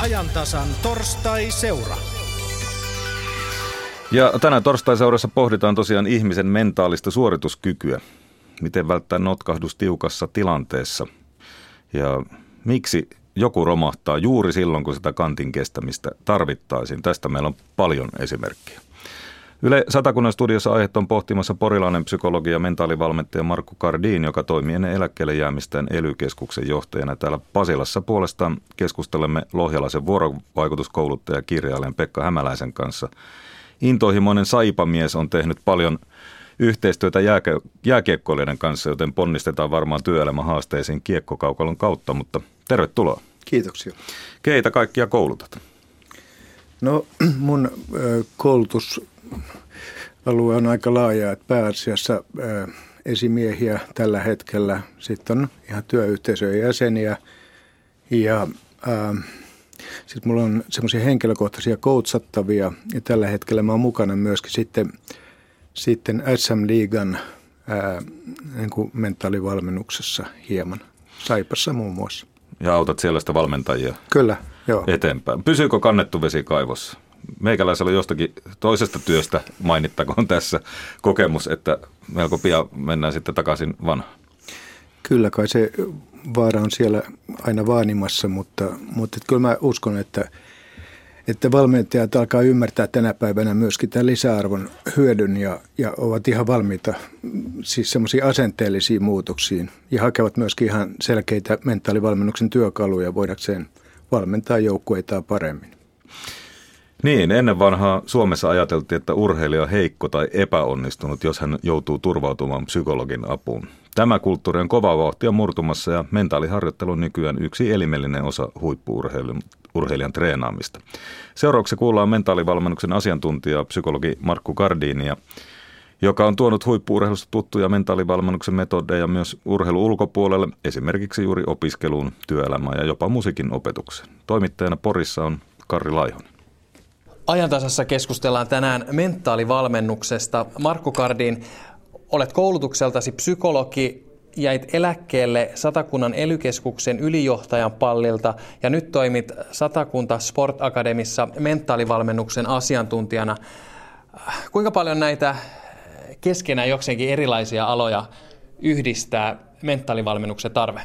ajantasan torstai-seura. Ja tänään torstai-seurassa pohditaan tosiaan ihmisen mentaalista suorituskykyä. Miten välttää notkahdus tiukassa tilanteessa? Ja miksi joku romahtaa juuri silloin, kun sitä kantin kestämistä tarvittaisiin? Tästä meillä on paljon esimerkkejä. Yle Satakunnan studiossa aiheet on pohtimassa porilainen psykologi ja mentaalivalmentaja Markku Gardin, joka toimii ennen eläkkeelle jäämistään ELY-keskuksen johtajana. Täällä Pasilassa puolestaan keskustelemme lohjalaisen vuorovaikutuskouluttaja ja kirjailijan Pekka Hämäläisen kanssa. Intohimoinen saipamies on tehnyt paljon yhteistyötä jääkiekkoilijoiden kanssa, joten ponnistetaan varmaan työelämän haasteisiin kiekkokaukalon kautta, mutta tervetuloa. Kiitoksia. Keitä kaikkia koulutat? No mun koulutusalue on aika laaja, että pääasiassa esimiehiä tällä hetkellä, sitten on ihan työyhteisöjen jäseniä ja sitten mulla on semmoisia henkilökohtaisia coachattavia ja tällä hetkellä mä oon mukana myöskin sitten SM-liigan niin mentaalivalmennuksessa hieman, Saipassa muun muassa. Ja autat siellä sitä valmentajia. Kyllä, joo. Eteenpäin. Pysyykö kannettu vesi kaivossa? Meikäläisellä jostakin toisesta työstä mainittakoon tässä kokemus, että melko pian mennään sitten takaisin vanhaan. Kyllä kai se vaara on siellä aina vaanimassa, mutta kyllä mä uskon, että valmentajat alkaa ymmärtää tänä päivänä myöskin tämän lisäarvon hyödyn ja ovat ihan valmiita siis semmoisiin asenteellisiin muutoksiin ja hakevat myöskin ihan selkeitä mentaalivalmennuksen työkaluja voidakseen valmentaa joukkueitaan paremmin. Niin, ennen vanhaa Suomessa ajateltiin, että urheilija on heikko tai epäonnistunut, jos hän joutuu turvautumaan psykologin apuun. Tämä kulttuuri on kovaa vauhtia murtumassa ja mentaaliharjoittelu on nykyään yksi elimellinen osa huippu-urheilijan treenaamista. Seuraavaksi kuullaan mentaalivalmennuksen asiantuntijaa, psykologi Markku Gardinia, joka on tuonut huippu-urheilusta tuttuja mentaalivalmennuksen metodeja myös urheilun ulkopuolelle, esimerkiksi juuri opiskeluun, työelämään ja jopa musiikin opetukseen. Toimittajana Porissa on Karri Laihonen. Ajantasassa keskustellaan tänään mentaalivalmennuksesta. Markku Gardin, olet koulutukseltasi psykologi, jäit eläkkeelle Satakunnan ELY-keskuksen ylijohtajan pallilta ja nyt toimit Satakunta Sport Academissa mentaalivalmennuksen asiantuntijana. Kuinka paljon näitä keskenään jokseenkin erilaisia aloja yhdistää mentaalivalmennuksen tarve?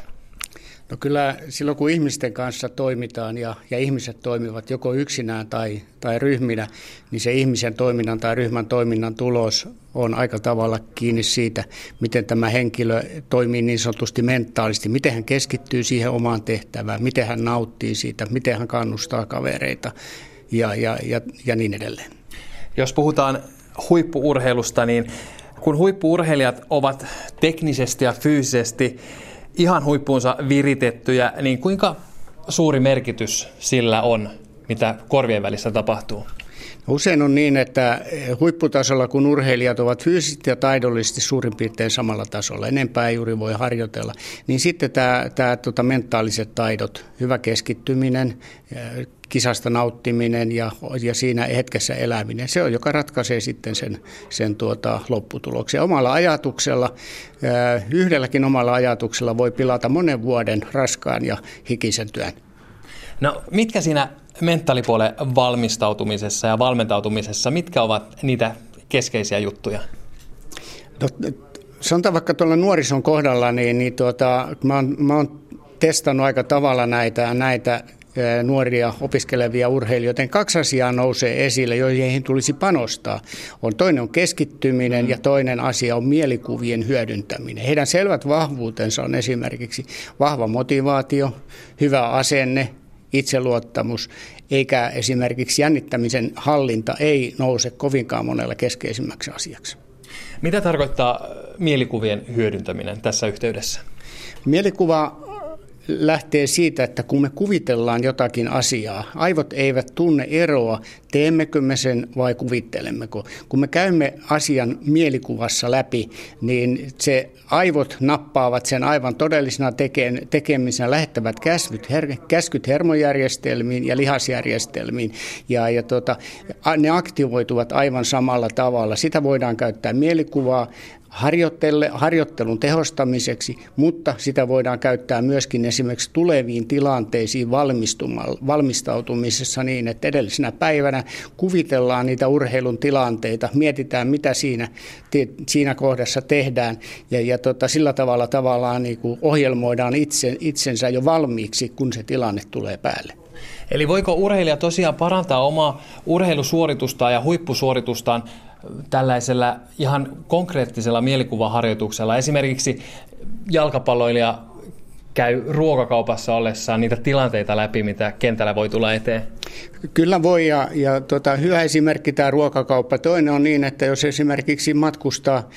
No kyllä silloin, kun ihmisten kanssa toimitaan ja ihmiset toimivat joko yksinään tai ryhminä, niin se ihmisen toiminnan tai ryhmän toiminnan tulos on aika tavalla kiinni siitä, miten tämä henkilö toimii niin sanotusti mentaalisti, miten hän keskittyy siihen omaan tehtävään, miten hän nauttii siitä, miten hän kannustaa kavereita ja niin edelleen. Jos puhutaan huippu-urheilusta, niin kun huippu-urheilijat ovat teknisesti ja fyysisesti ihan huippuunsa viritettyjä, niin kuinka suuri merkitys sillä on, mitä korvien välissä tapahtuu? Usein on niin, että huipputasolla kun urheilijat ovat fyysisesti ja taidollisesti suurin piirtein samalla tasolla, enempää ei juuri voi harjoitella, niin sitten tämä mentaaliset taidot, hyvä keskittyminen, kisasta nauttiminen ja siinä hetkessä eläminen, se on, joka ratkaisee sitten sen lopputuloksen. Omalla ajatuksella, yhdelläkin omalla ajatuksella voi pilata monen vuoden raskaan ja hikisen työn. No mitkä siinä mentaalipuolen valmistautumisessa ja valmentautumisessa, mitkä ovat niitä keskeisiä juttuja? No, sanotaan vaikka tuolla nuorison kohdalla, niin mä oon testannut aika tavalla näitä nuoria opiskelevia urheilijoita. Kaksi asiaa nousee esille, joihin tulisi panostaa. Toinen on keskittyminen ja toinen asia on mielikuvien hyödyntäminen. Heidän selvät vahvuutensa on esimerkiksi vahva motivaatio, hyvä asenne, itseluottamus, eikä esimerkiksi jännittämisen hallinta ei nouse kovinkaan monella keskeisimmäksi asiaksi. Mitä tarkoittaa mielikuvien hyödyntäminen tässä yhteydessä? Mielikuva lähtee siitä, että kun me kuvitellaan jotakin asiaa, aivot eivät tunne eroa, teemmekö me sen vai kuvittelemmeko. Kun me käymme asian mielikuvassa läpi, niin se aivot nappaavat sen aivan todellisena tekemisenä, lähettävät käskyt hermojärjestelmiin ja lihasjärjestelmiin, ja ne aktivoituvat aivan samalla tavalla. Sitä voidaan käyttää mielikuvaa harjoittelun tehostamiseksi, mutta sitä voidaan käyttää myöskin esimerkiksi tuleviin tilanteisiin valmistautumisessa niin, että edellisenä päivänä kuvitellaan niitä urheilun tilanteita, mietitään mitä siinä kohdassa tehdään ja sillä tavalla tavallaan niin kuin ohjelmoidaan itsensä jo valmiiksi, kun se tilanne tulee päälle. Eli voiko urheilija tosiaan parantaa omaa urheilusuoritustaan ja huippusuoritustaan tällaisella ihan konkreettisella mielikuvaharjoituksella? Esimerkiksi jalkapalloilija käy ruokakaupassa ollessaan niitä tilanteita läpi, mitä kentällä voi tulla eteen? Kyllä voi, ja hyvä esimerkki tämä ruokakauppa. Toinen on niin, että jos esimerkiksi matkustaa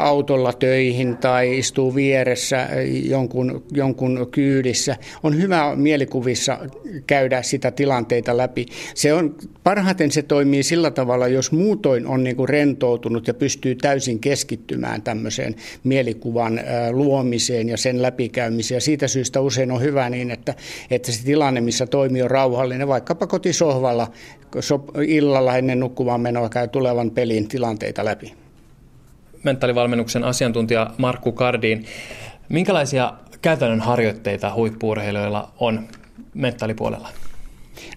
autolla töihin tai istuu vieressä jonkun kyydissä, on hyvä mielikuvissa käydä sitä tilanteita läpi. Parhaiten se toimii sillä tavalla, jos muutoin on niin kuin rentoutunut ja pystyy täysin keskittymään tämmöiseen mielikuvan luomiseen ja sen läpikäymiseen. Siitä syystä usein on hyvä niin, että se tilanne, missä toimii, on rauhallinen, vaikkapa kotisohvalla illalla ennen nukkumaan menoa käy tulevan pelin tilanteita läpi. Mentaalivalmennuksen asiantuntija Markku Gardin, minkälaisia käytännön harjoitteita huippu-urheilijoilla on mentaalipuolella?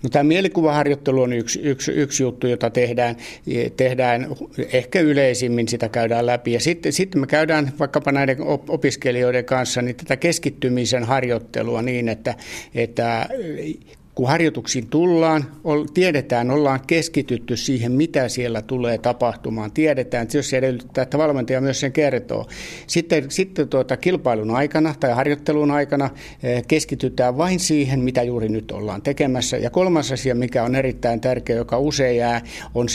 No, tämä mielikuvaharjoittelu on yksi juttu, jota tehdään ehkä yleisimmin, sitä käydään läpi. Ja sitten me käydään vaikkapa näiden opiskelijoiden kanssa niin tätä keskittymisen harjoittelua niin, että kun harjoituksiin tullaan, ollaan keskitytty siihen, mitä siellä tulee tapahtumaan. Tiedetään, että jos se edellyttää, että valmentaja myös sen kertoo. Sitten kilpailun aikana tai harjoittelun aikana keskitytään vain siihen, mitä juuri nyt ollaan tekemässä. Ja kolmas asia, mikä on erittäin tärkeä, joka usein jää, on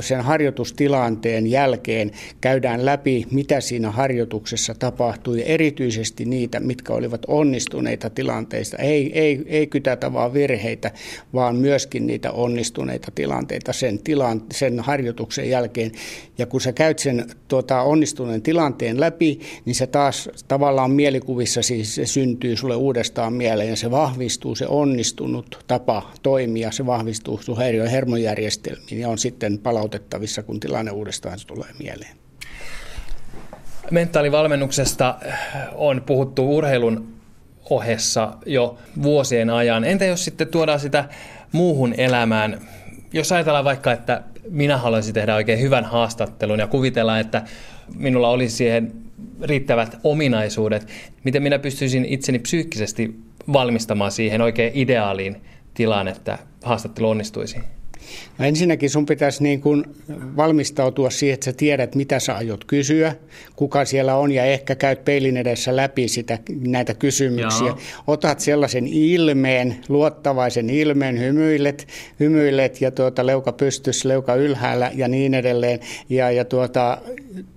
sen harjoitustilanteen jälkeen. Käydään läpi, mitä siinä harjoituksessa tapahtui, erityisesti niitä, mitkä olivat onnistuneita tilanteista. Ei kytätä vaan virheitä, vaan myöskin niitä onnistuneita tilanteita sen harjoituksen jälkeen. Ja kun sä käyt sen onnistuneen tilanteen läpi, niin se taas tavallaan mielikuvissa se syntyy sulle uudestaan mieleen ja se vahvistuu, se onnistunut tapa toimia, se vahvistuu sun hermojärjestelmiin ja on sitten palautettavissa, kun tilanne uudestaan tulee mieleen. Mentaalivalmennuksesta on puhuttu urheilun ohessa jo vuosien ajan. Entä jos sitten tuodaan sitä muuhun elämään? Jos ajatellaan vaikka, että minä haluaisin tehdä oikein hyvän haastattelun ja kuvitellaan, että minulla olisi siihen riittävät ominaisuudet, miten minä pystyisin itseni psyykkisesti valmistamaan siihen oikein ideaaliin tilaan, että haastattelu onnistuisi? No, ensinnäkin sun pitäisi niin kuin valmistautua siihen, että sä tiedät, mitä sä aiot kysyä, kuka siellä on, ja ehkä käyt peilin edessä läpi näitä kysymyksiä. Jaa. Otat sellaisen ilmeen, luottavaisen ilmeen, hymyilet ja leuka pystyssä, leuka ylhäällä ja niin edelleen.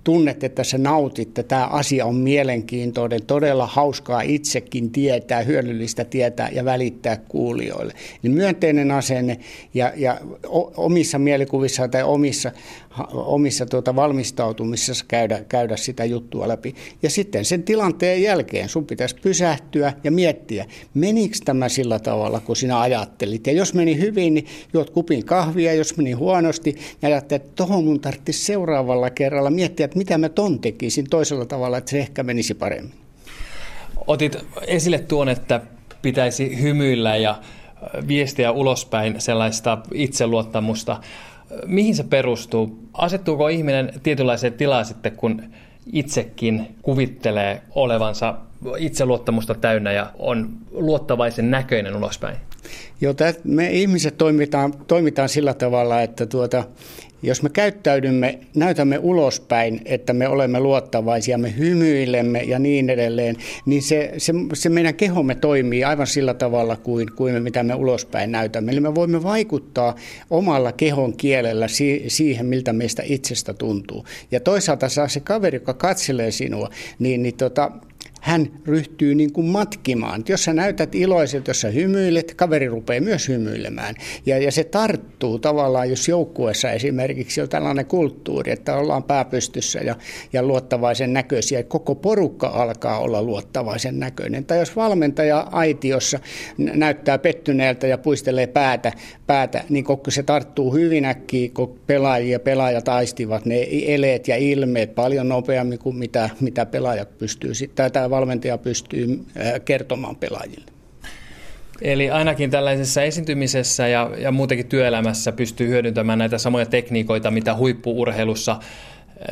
Tunnet, että sä nautitte. Tämä asia on mielenkiintoinen, todella hauskaa itsekin tietää, hyödyllistä tietää ja välittää kuulijoille. Eli myönteinen asenne ja omissa mielikuvissa tai omissa valmistautumisissa käydä sitä juttua läpi. Ja sitten sen tilanteen jälkeen sun pitäisi pysähtyä ja miettiä, menikö tämä sillä tavalla, kun sinä ajattelit. Ja jos meni hyvin, niin juot kupin kahvia, jos meni huonosti, niin ajattelet, että tohon mun tarvitsisi seuraavalla kerralla miettiä, että mitä mä ton tekisin toisella tavalla, että se ehkä menisi paremmin. Otit esille tuon, että pitäisi hymyillä ja viestiä ulospäin sellaista itseluottamusta. Mihin se perustuu? Asettuuko ihminen tietynlaiseen tilaan sitten, kun itsekin kuvittelee olevansa itseluottamusta täynnä ja on luottavaisen näköinen ulospäin? Joo, me ihmiset toimitaan sillä tavalla, että jos me käyttäydymme, näytämme ulospäin, että me olemme luottavaisia, me hymyilemme ja niin edelleen, niin se meidän kehomme toimii aivan sillä tavalla kuin mitä me ulospäin näytämme. Eli me voimme vaikuttaa omalla kehon kielellä siihen, miltä meistä itsestä tuntuu. Ja toisaalta se kaveri, joka katselee sinua, niin hän ryhtyy niin kuin matkimaan. Jos sä näytät iloiset, jos sä hymyilet, kaveri rupeaa myös hymyilemään. Ja se tarttuu tavallaan, jos joukkueessa esimerkiksi on tällainen kulttuuri, että ollaan pääpystyssä ja luottavaisen näköisiä. Koko porukka alkaa olla luottavaisen näköinen. Tai jos valmentaja aitiossa näyttää pettyneeltä ja puistelee päätä, niin kun se tarttuu hyvin äkkiä, kun pelaajat aistivat ne eleet ja ilmeet paljon nopeammin kuin mitä pelaajat pystyy sitten. Tämä valmentaja pystyy kertomaan pelaajille. Eli ainakin tällaisessa esiintymisessä ja muutenkin työelämässä pystyy hyödyntämään näitä samoja tekniikoita, mitä huippu-urheilussa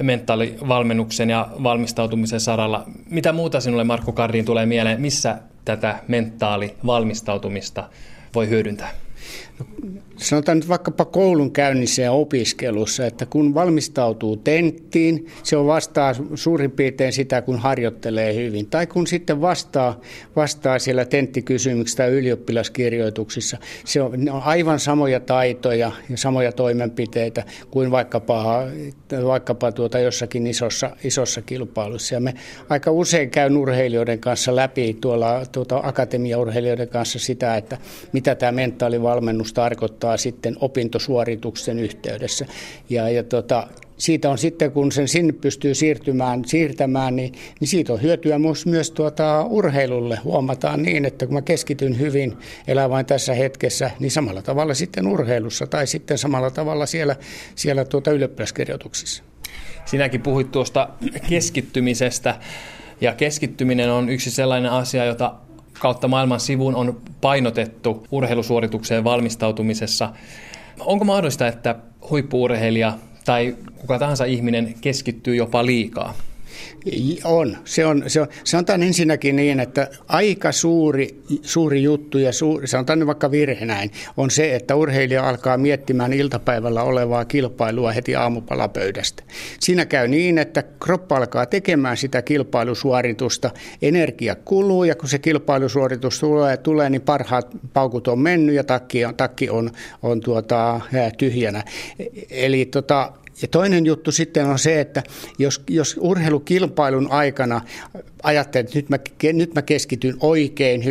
mentaalivalmennuksen ja valmistautumisen saralla. Mitä muuta sinulle, Markku Gardin, tulee mieleen, missä tätä mentaalivalmistautumista voi hyödyntää? Sanotaan nyt vaikkapa koulunkäynnissä ja opiskelussa, että kun valmistautuu tenttiin, se on vastaa suurin piirtein sitä, kun harjoittelee hyvin. Tai kun sitten vastaa siellä tenttikysymyksissä tai ylioppilaskirjoituksissa. Ne on aivan samoja taitoja ja samoja toimenpiteitä kuin vaikkapa jossakin isossa kilpailussa. Ja me aika usein käyn urheilijoiden kanssa läpi tuolla akatemiaurheilijoiden kanssa sitä, että mitä tämä mentaalivalmennus tarkoittaa sitten opintosuorituksen yhteydessä. Siitä on sitten, kun sen sinne pystyy siirtämään, niin siitä on hyötyä myös urheilulle. Huomataan niin, että kun mä keskityn hyvin, elän vain tässä hetkessä, niin samalla tavalla sitten urheilussa tai sitten samalla tavalla siellä ylioppilaskirjoituksissa. Sinäkin puhuit tuosta keskittymisestä, ja keskittyminen on yksi sellainen asia, jota kautta maailman sivun on painotettu urheilusuoritukseen valmistautumisessa. Onko mahdollista, että huippu-urheilija tai kuka tahansa ihminen keskittyy jopa liikaa? Se on. Sanotaan ensinnäkin niin, että aika suuri juttu ja sanotaan nyt vaikka virhe näin, on se, että urheilija alkaa miettimään iltapäivällä olevaa kilpailua heti aamupalapöydästä. Siinä käy niin, että kroppa alkaa tekemään sitä kilpailusuoritusta, energia kuluu ja kun se kilpailusuoritus tulee, niin parhaat paukut on mennyt ja takki on tyhjänä. Eli ja toinen juttu sitten on se, että jos urheilukilpailun aikana ajattelet, että nyt mä keskityn oikein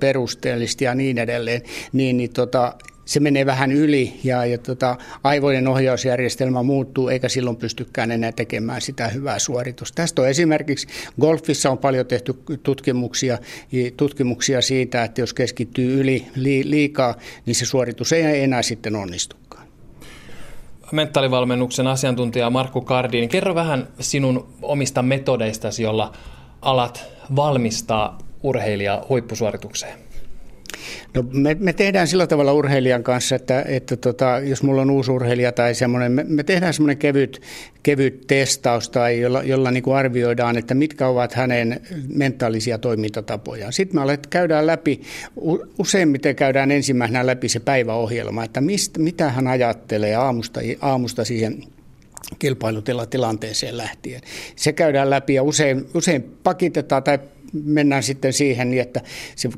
perusteellisesti ja niin edelleen, niin se menee vähän yli ja aivojen ohjausjärjestelmä muuttuu, eikä silloin pystykään enää tekemään sitä hyvää suoritusta. Tästä on esimerkiksi golfissa on paljon tehty tutkimuksia siitä, että jos keskittyy liikaa, niin se suoritus ei enää sitten onnistukaan. Mentaalivalmennuksen asiantuntija Markku Gardin, kerro vähän sinun omista metodeistasi, jolla alat valmistaa urheilijaa huippusuoritukseen. No me tehdään sillä tavalla urheilijan kanssa, että jos mulla on uusi urheilija tai semmoinen, me tehdään semmoinen kevyt testaus tai jolla niin kuin arvioidaan, että mitkä ovat hänen mentaalisia toimintatapojaan. Sitten me käydään läpi, useimmiten käydään ensimmäisenä läpi se päiväohjelma, että mitä hän ajattelee aamusta siihen kilpailutilanteeseen lähtien. Se käydään läpi ja usein pakitetaan tai mennään sitten siihen, että se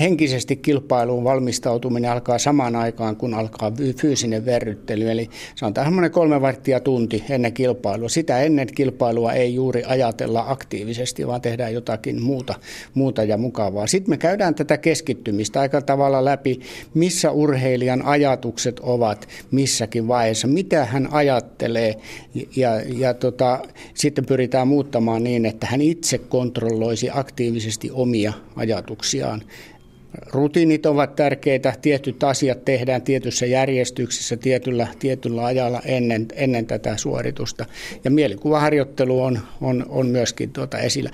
henkisesti kilpailuun valmistautuminen alkaa samaan aikaan, kun alkaa fyysinen verryttely. Eli sanotaan semmoinen 3 varttia tunti ennen kilpailua. Sitä ennen kilpailua ei juuri ajatella aktiivisesti, vaan tehdään jotakin muuta ja mukavaa. Sitten me käydään tätä keskittymistä aika tavalla läpi, missä urheilijan ajatukset ovat missäkin vaiheessa, mitä hän ajattelee ja sitten pyritään muuttamaan niin, että hän itse kontrolloi aktiivisesti omia ajatuksiaan. Rutiinit ovat tärkeitä, tietyt asiat tehdään tietyssä järjestyksessä tietyllä ajalla ennen tätä suoritusta. Ja mielikuvaharjoittelu on myöskin esillä.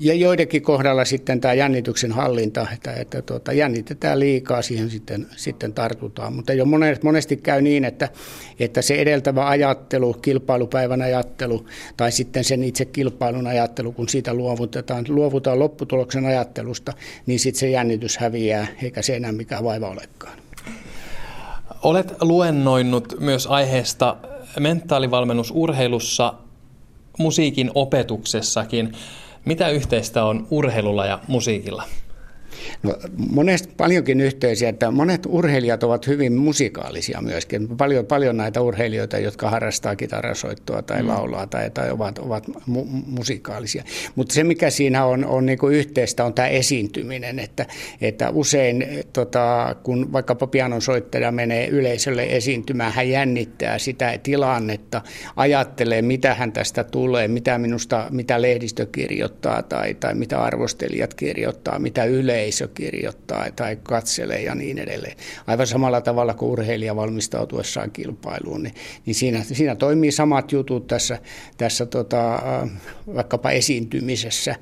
Ja joidenkin kohdalla sitten tämä jännityksen hallinta, että jännitetään liikaa, siihen sitten tartutaan. Mutta jo monesti käy niin, että se edeltävä ajattelu, kilpailupäivän ajattelu tai sitten sen itse kilpailun ajattelu, kun siitä luovutaan lopputuloksen ajattelusta, niin sitten se jännitys häviää, eikä se enää mikään vaiva olekaan. Olet luennoinut myös aiheesta mentaalivalmennus urheilussa, musiikin opetuksessakin. Mitä yhteistä on urheilulla ja musiikilla? No, paljonkin yhteisiä, että monet urheilijat ovat hyvin musikaalisia myöskin. Paljon näitä urheilijoita, jotka harrastaa kitarasoittoa tai laulaa tai ovat musikaalisia. Mutta se, mikä siinä on niin kuin yhteistä, on tämä esiintyminen, että usein kun vaikkapa pianonsoittaja menee yleisölle esiintymään, hän jännittää sitä tilannetta, ajattelee, mitä hän tästä tulee, mitä lehdistö kirjoittaa tai mitä arvostelijat kirjoittaa, mitä yleisö kirjoittaa tai katselee ja niin edelleen. Aivan samalla tavalla kuin urheilija valmistautuessaan kilpailuun, niin siinä toimii samat jutut tässä vaikkapa esiintymisessä.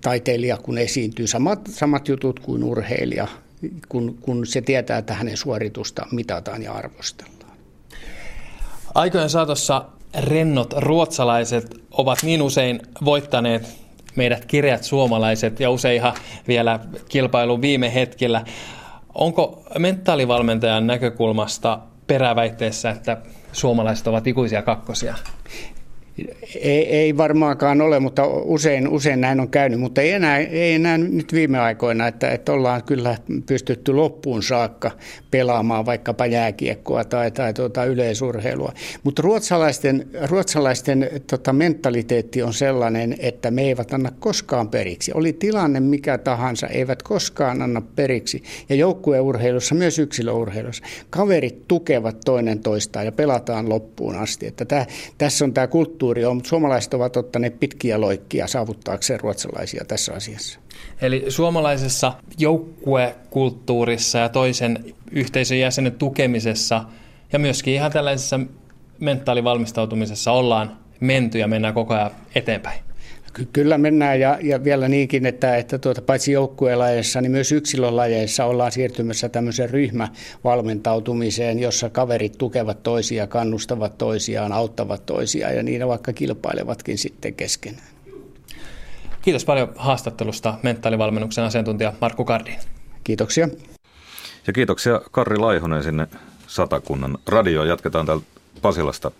Taiteilija kun esiintyy, samat jutut kuin urheilija, kun se tietää, että hänen suoritusta mitataan ja arvostellaan. Aikojen saatossa rennot ruotsalaiset ovat niin usein voittaneet meidät kireät suomalaiset ja useinhan vielä kilpailun viime hetkellä. Onko mentaalivalmentajan näkökulmasta peräväitteessä, että suomalaiset ovat ikuisia kakkosia? Ei varmaankaan ole, mutta usein näin on käynyt, mutta ei enää nyt viime aikoina, että ollaan kyllä pystytty loppuun saakka pelaamaan vaikkapa jääkiekkoa tai yleisurheilua. Mutta ruotsalaisten mentaliteetti on sellainen, että me eivät anna koskaan periksi. Oli tilanne mikä tahansa, eivät koskaan anna periksi. Ja joukkueurheilussa, myös yksilöurheilussa, kaverit tukevat toinen toistaan ja pelataan loppuun asti. Että tässä on tämä kulttuuri. Mutta suomalaiset ovat ottaneet pitkiä loikkia saavuttaakseen ruotsalaisia tässä asiassa. Eli suomalaisessa joukkuekulttuurissa ja toisen yhteisön jäsenen tukemisessa ja myöskin ihan tällaisessa mentaalivalmistautumisessa ollaan menty ja mennään koko ajan eteenpäin. Kyllä mennään ja vielä niinkin, että paitsi joukkuelajeissa, niin myös yksilölajeissa ollaan siirtymässä tämmöiseen ryhmävalmentautumiseen, jossa kaverit tukevat toisia, kannustavat toisiaan, auttavat toisiaan ja niitä vaikka kilpailevatkin sitten keskenään. Kiitos paljon haastattelusta mentaalivalmennuksen asiantuntija Markku Gardin. Kiitoksia. Ja kiitoksia Karri Laihonen sinne Satakunnan radioon. Jatketaan täältä Pasilasta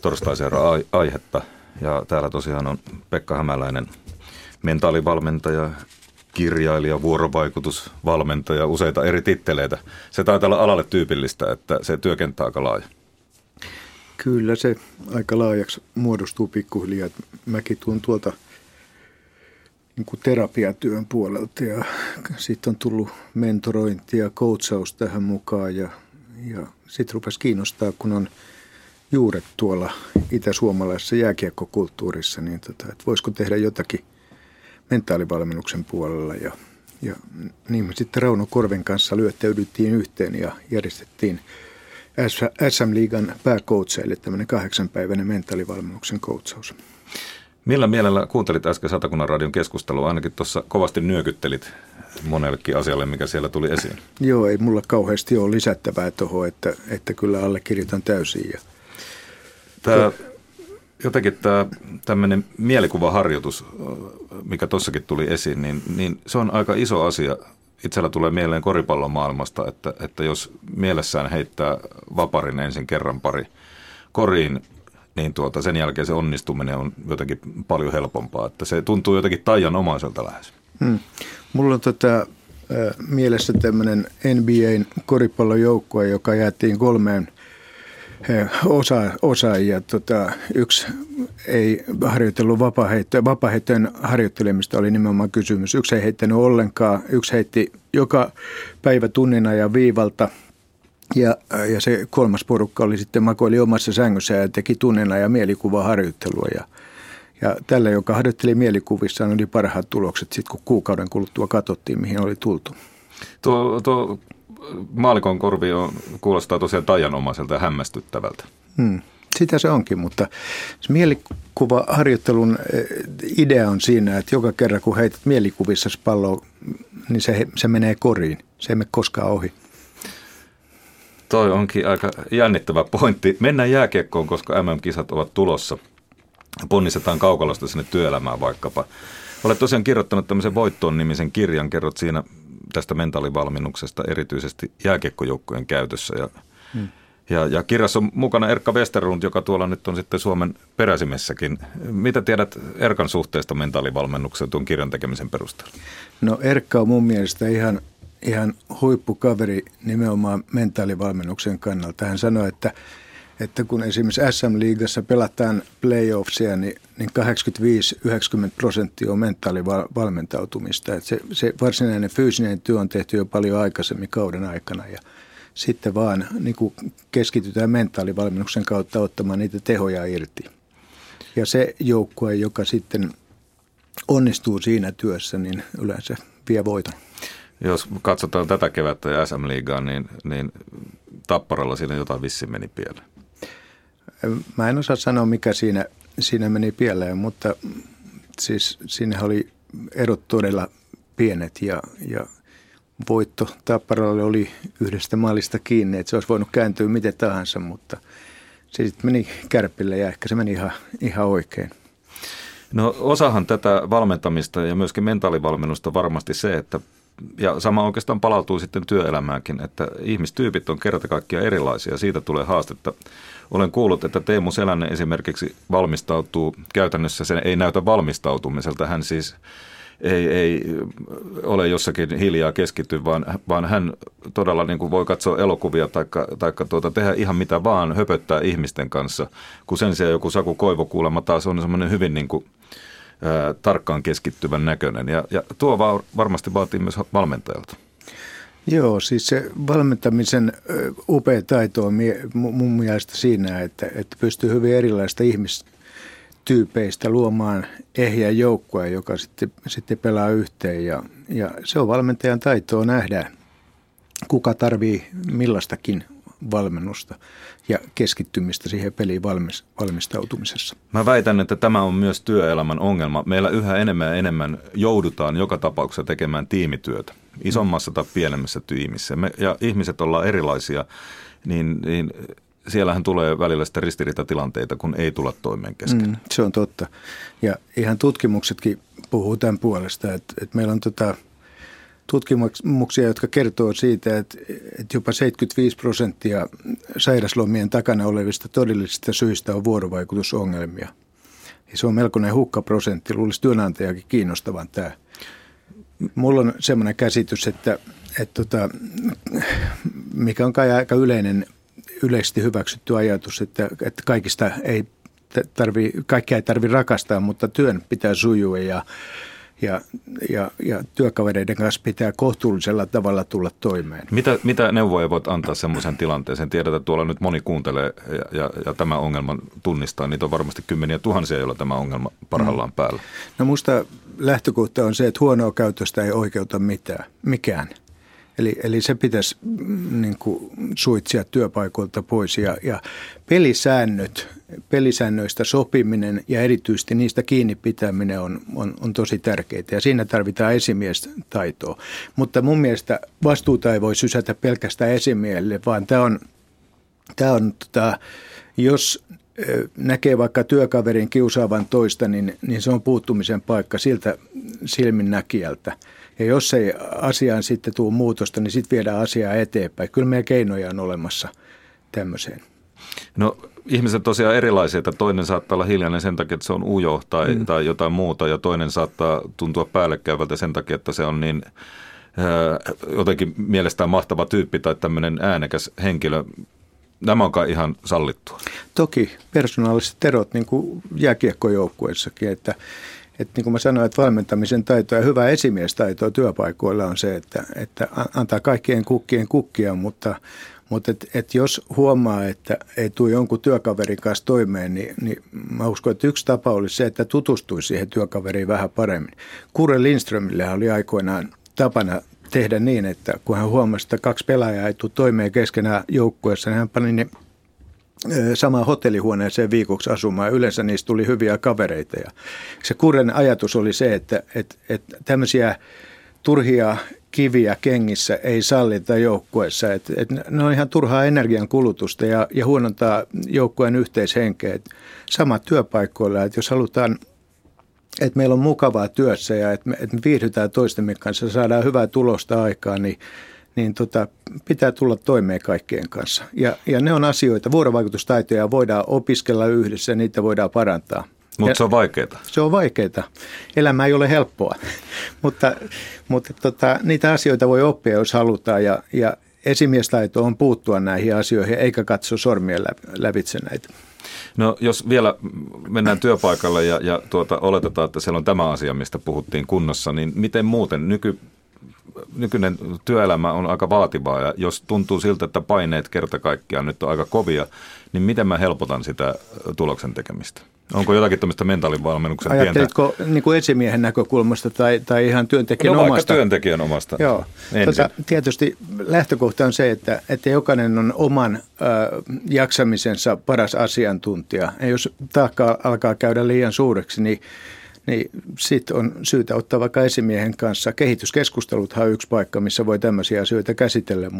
torstaiseuraa aihetta. Ja täällä tosiaan on Pekka Hämäläinen, mentaalivalmentaja, kirjailija, vuorovaikutusvalmentaja, useita eri titteleitä. Se taitaa olla alalle tyypillistä, että se työkenttä aika laaja. Kyllä se aika laajaksi muodostuu pikkuhiljaa. Mäkin tuon tuolta niin kuin terapiatyön puolelta ja sitten on tullut mentorointia ja coachaus tähän mukaan. Ja sitten rupesi kiinnostaa, kun on juuret tuolla itäsuomalaisessa jääkiekkokulttuurissa, niin että voisiko tehdä jotakin mentaalivalmennuksen puolella. Ja niin me sitten Rauno Korven kanssa lyöttäydyttiin yhteen ja järjestettiin SM-liigan pääkoutseille tämmöinen 8-päiväinen mentaalivalmennuksen koutsaus. Millä mielellä kuuntelit äsken Satakunnan radion keskustelua? Ainakin tuossa kovasti nyökyttelit monellekin asialle, mikä siellä tuli esiin. Joo, ei mulla kauheasti ole lisättävää tuohon, että kyllä allekirjoitan täysin ja Tämä tämmöinen mielikuvaharjoitus, mikä tuossakin tuli esiin, niin se on aika iso asia. Itsellä tulee mieleen koripallomaailmasta, että jos mielessään heittää vaparin ensin kerran pari koriin, niin sen jälkeen se onnistuminen on jotenkin paljon helpompaa. Että se tuntuu jotenkin taianomaiselta lähes. Mulla on mielessä tämmöinen NBA:n koripallojoukkue, joka jaettiin 3 osaan ja yksi ei harjoitellut vapaaheittoa. Vapaaheittojen harjoittelemista oli nimenomaan kysymys. Yksi ei heittänyt ollenkaan, yksi heitti joka päivä tunnin ajan viivalta ja se kolmas porukka oli sitten makoili omassa sängyssä ja teki tunnin ajan mielikuvaharjoittelua ja tällä, joka harjoitteli mielikuvissaan, oli parhaat tulokset sitten kun kuukauden kuluttua katsottiin, mihin oli tultu. Tuo maalikon korvi kuulostaa tosiaan taianomaiselta ja hämmästyttävältä. Sitä se onkin, mutta mielikuvaharjoittelun idea on siinä, että joka kerran kun heität mielikuvissa palloa, niin se menee koriin. Se ei mene koskaan ohi. Toi onkin aika jännittävä pointti. Mennään jääkiekkoon, koska MM-kisat ovat tulossa. Ponnistetaan kaukalosta sinne työelämään vaikkapa. Olet tosiaan kirjoittanut tämmöisen Voittoon-nimisen kirjan, kerrot siinä tästä mentaalivalmennuksesta erityisesti jääkiekkojoukkojen käytössä ja Ja kirjassa on mukana Erkka Westerlund, joka tuolla nyt on sitten Suomen peräsimessäkin. Mitä tiedät Erkan suhteesta mentaalivalmennukseen tuon kirjan tekemisen perusteella? No Erkka on mun mielestä ihan huippukaveri nimenomaan mentaalivalmennuksen kannalta. Hän sanoi, että kun esimerkiksi SM-liigassa pelataan playoffsia, niin 85-90% on mentaalivalmentautumista. Että se varsinainen fyysinen työ on tehty jo paljon aikaisemmin kauden aikana ja sitten vaan niin kuin keskitytään mentaalivalmennuksen kautta ottamaan niitä tehoja irti. Ja se joukkue, joka sitten onnistuu siinä työssä, niin yleensä vie voiton. Jos katsotaan tätä kevättä ja SM-liigaa, niin Tapparalla siinä jotain vissiin meni pieleen. Mä en osaa sanoa, mikä siinä meni pieleen, mutta siis siinä oli erot todella pienet ja voitto Tapparalle oli yhdestä maalista kiinni, että se olisi voinut kääntyä miten tahansa, mutta se sitten meni Kärpille ja ehkä se meni ihan oikein. No osahan tätä valmentamista ja myöskin mentaalivalmennusta varmasti se, että ja sama oikeastaan palautuu sitten työelämäänkin, että ihmistyypit on kerta kaikkiaan erilaisia. Siitä tulee haastetta. Olen kuullut, että Teemu Selänne esimerkiksi valmistautuu. Käytännössä sen ei näytä valmistautumiselta. Hän siis ei ole jossakin hiljaa keskity, vaan hän todella niin kuin voi katsoa elokuvia tai tehdä ihan mitä vaan, höpöttää ihmisten kanssa. Kun sen sijaan joku Saku Koivu kuulemma taas on semmoinen hyvin niin kuin tarkkaan keskittyvän näköinen. Ja tuo varmasti vaatii myös valmentajalta. Joo, siis se valmentamisen upea taito on mun mielestä siinä, että pystyy hyvin erilaista ihmistyypeistä luomaan ehjä joukkoa, joka sitten pelaa yhteen. Ja se on valmentajan taitoa nähdä, kuka tarvii millaistakin valmennusta ja keskittymistä siihen peliin valmistautumisessa. Mä väitän, että tämä on myös työelämän ongelma. Meillä yhä enemmän ja enemmän joudutaan joka tapauksessa tekemään tiimityötä, isommassa tai pienemmässä tiimissä. Ja ihmiset ollaan erilaisia, niin siellähän tulee välillä sitä ristiriitatilanteita, kun ei tulla toimeen kesken. Se on totta. Ja ihan tutkimuksetkin puhuu tämän puolesta, että meillä on tutkimuksia, jotka kertoo siitä, että jopa 75% sairaslomien takana olevista todellisista syistä on vuorovaikutusongelmia. Ja se on melkoinen hukkaprosentti. Luulisi työnantajakin kiinnostavan tämä. Mulla on semmoinen käsitys, että mikä on kai aika yleisesti hyväksytty ajatus, että kaikkia ei tarvitse rakastaa, mutta työn pitää sujua ja työkavereiden kanssa pitää kohtuullisella tavalla tulla toimeen. Mitä neuvoja voit antaa semmoisen tilanteeseen? Tiedät, että tuolla nyt moni kuuntelee ja tämä ongelman tunnistaa. Niitä on varmasti kymmeniä tuhansia, joilla tämä ongelma parhaillaan päällä. No musta lähtökohta on se, että huonoa käytöstä ei oikeuta mikään. Eli se pitäisi niin kuin suitsia työpaikoilta pois ja pelisäännöistä sopiminen ja erityisesti niistä kiinni pitäminen on tosi tärkeää ja siinä tarvitaan esimiestaitoa. Mutta mun mielestä vastuuta ei voi sysätä pelkästään esimiehelle, vaan tämä on jos näkee vaikka työkaverin kiusaavan toista, niin se on puuttumisen paikka siltä silminnäkijältä. Ja jos ei asiaan sitten tule muutosta, niin sitten viedään asiaa eteenpäin. Kyllä meidän keinoja on olemassa tämmöiseen. No ihmiset tosiaan erilaisia, että toinen saattaa olla hiljainen sen takia, että se on ujo tai jotain muuta. Ja toinen saattaa tuntua päällekkäyvältä sen takia, että se on niin jotenkin mielestään mahtava tyyppi tai tämmöinen äänekäs henkilö. Nämä on kai ihan sallittua. Toki persoonalliset erot niin kuin jääkiekkojoukkueissakin, että niin kuin mä sanoin, että valmentamisen taitoa ja hyvä esimiestaitoa työpaikoilla on se, että antaa kaikkien kukkien kukkia, mutta et jos huomaa, että ei tule jonkun työkaverin kanssa toimeen, niin mä uskon, että yksi tapa olisi se, että tutustuisi siihen työkaveriin vähän paremmin. Kure Lindströmillähän oli aikoinaan tapana tehdä niin, että kun hän huomasi, että kaksi pelaajaa ei tule toimeen keskenään joukkueessa, niin hän pani ne samaan hotellihuoneeseen viikoksi asumaan. Yleensä niistä tuli hyviä kavereita. Ja se Kuren ajatus oli se, että tämmöisiä turhia kiviä kengissä ei sallita joukkueessa. Että ne on ihan turhaa energiankulutusta ja huonontaa joukkueen yhteishenkeä. Että sama työpaikoilla, että jos halutaan, että meillä on mukavaa työssä ja että me viihdytään toistemme kanssa, saadaan hyvää tulosta aikaa, niin niin pitää tulla toimeen kaikkien kanssa. Ja ne on asioita, vuorovaikutustaitoja voidaan opiskella yhdessä ja niitä voidaan parantaa. Mutta se on vaikeaa. Se on vaikeaa. Elämä ei ole helppoa, mutta niitä asioita voi oppia, jos halutaan. Ja esimiestaito on puuttua näihin asioihin eikä katso sormien lävitse näitä. No jos vielä mennään työpaikalle ja oletetaan, että siellä on tämä asia, mistä puhuttiin kunnossa, niin miten muuten nykyinen työelämä on aika vaativaa ja jos tuntuu siltä, että paineet kerta kaikkiaan nyt on aika kovia, niin miten mä helpotan sitä tuloksen tekemistä? Onko jotakin tämmöistä mentaalivalmennuksen pientä? Ajattelitko niin kuin esimiehen näkökulmasta tai ihan työntekijän omasta? No vaikka työntekijän omasta. Joo. Tietysti lähtökohta on se, että jokainen on oman jaksamisensa paras asiantuntija. Ja jos taakka alkaa käydä liian suureksi, niin sitten on syytä ottaa vaikka esimiehen kanssa. Kehityskeskusteluthan on yksi paikka, missä voi tämmöisiä asioita käsitellä.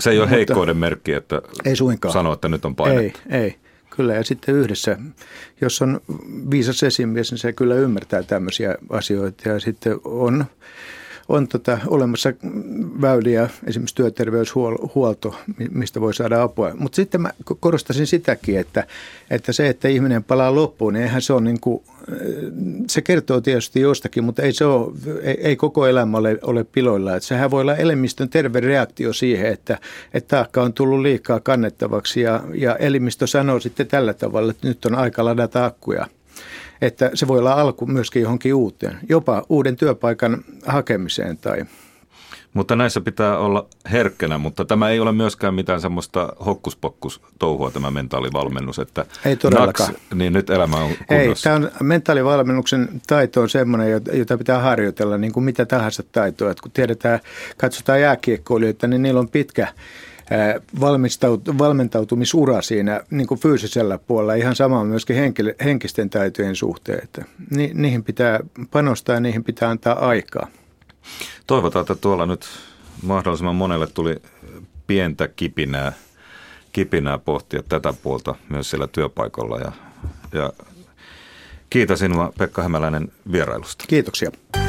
Se ei ole heikkouden merkki, että ei suinkaan sanoa, että nyt on painetta. Ei. Kyllä, ja sitten yhdessä, jos on viisas esimies, niin se kyllä ymmärtää tämmöisiä asioita ja sitten on olemassa väyliä, esimerkiksi työterveyshuolto, mistä voi saada apua. Mutta sitten mä korostaisin sitäkin, että se, että ihminen palaa loppuun, niin eihän se on niin kuin, se kertoo tietysti jostakin, mutta ei koko elämä ole piloilla. Et sehän voi olla elimistön terve reaktio siihen, että taakka on tullut liikaa kannettavaksi ja elimistö sanoo sitten tällä tavalla, että nyt on aika ladata akkuja. Että se voi olla alku myöskin johonkin uuteen, jopa uuden työpaikan hakemiseen. Mutta näissä pitää olla herkkänä, mutta tämä ei ole myöskään mitään semmoista hokkuspokkus-touhua tämä mentaalivalmennus. Että ei todellakaan. Niin nyt elämä on kunnossa. Ei, tämä on mentaalivalmennuksen taito on semmoinen, jota pitää harjoitella niin kuin mitä tahansa taitoa. Että kun katsotaan jääkiekkoilijoita, niin niillä on pitkä valmentautumisura siinä niin kuin fyysisellä puolella, ihan sama myöskin henkisten taitojen suhteen, että niihin pitää panostaa ja niihin pitää antaa aikaa. Toivotaan, että tuolla nyt mahdollisimman monelle tuli pientä kipinää pohtia tätä puolta myös siellä työpaikalla ja kiitos sinua Pekka Hämäläinen vierailusta. Kiitoksia.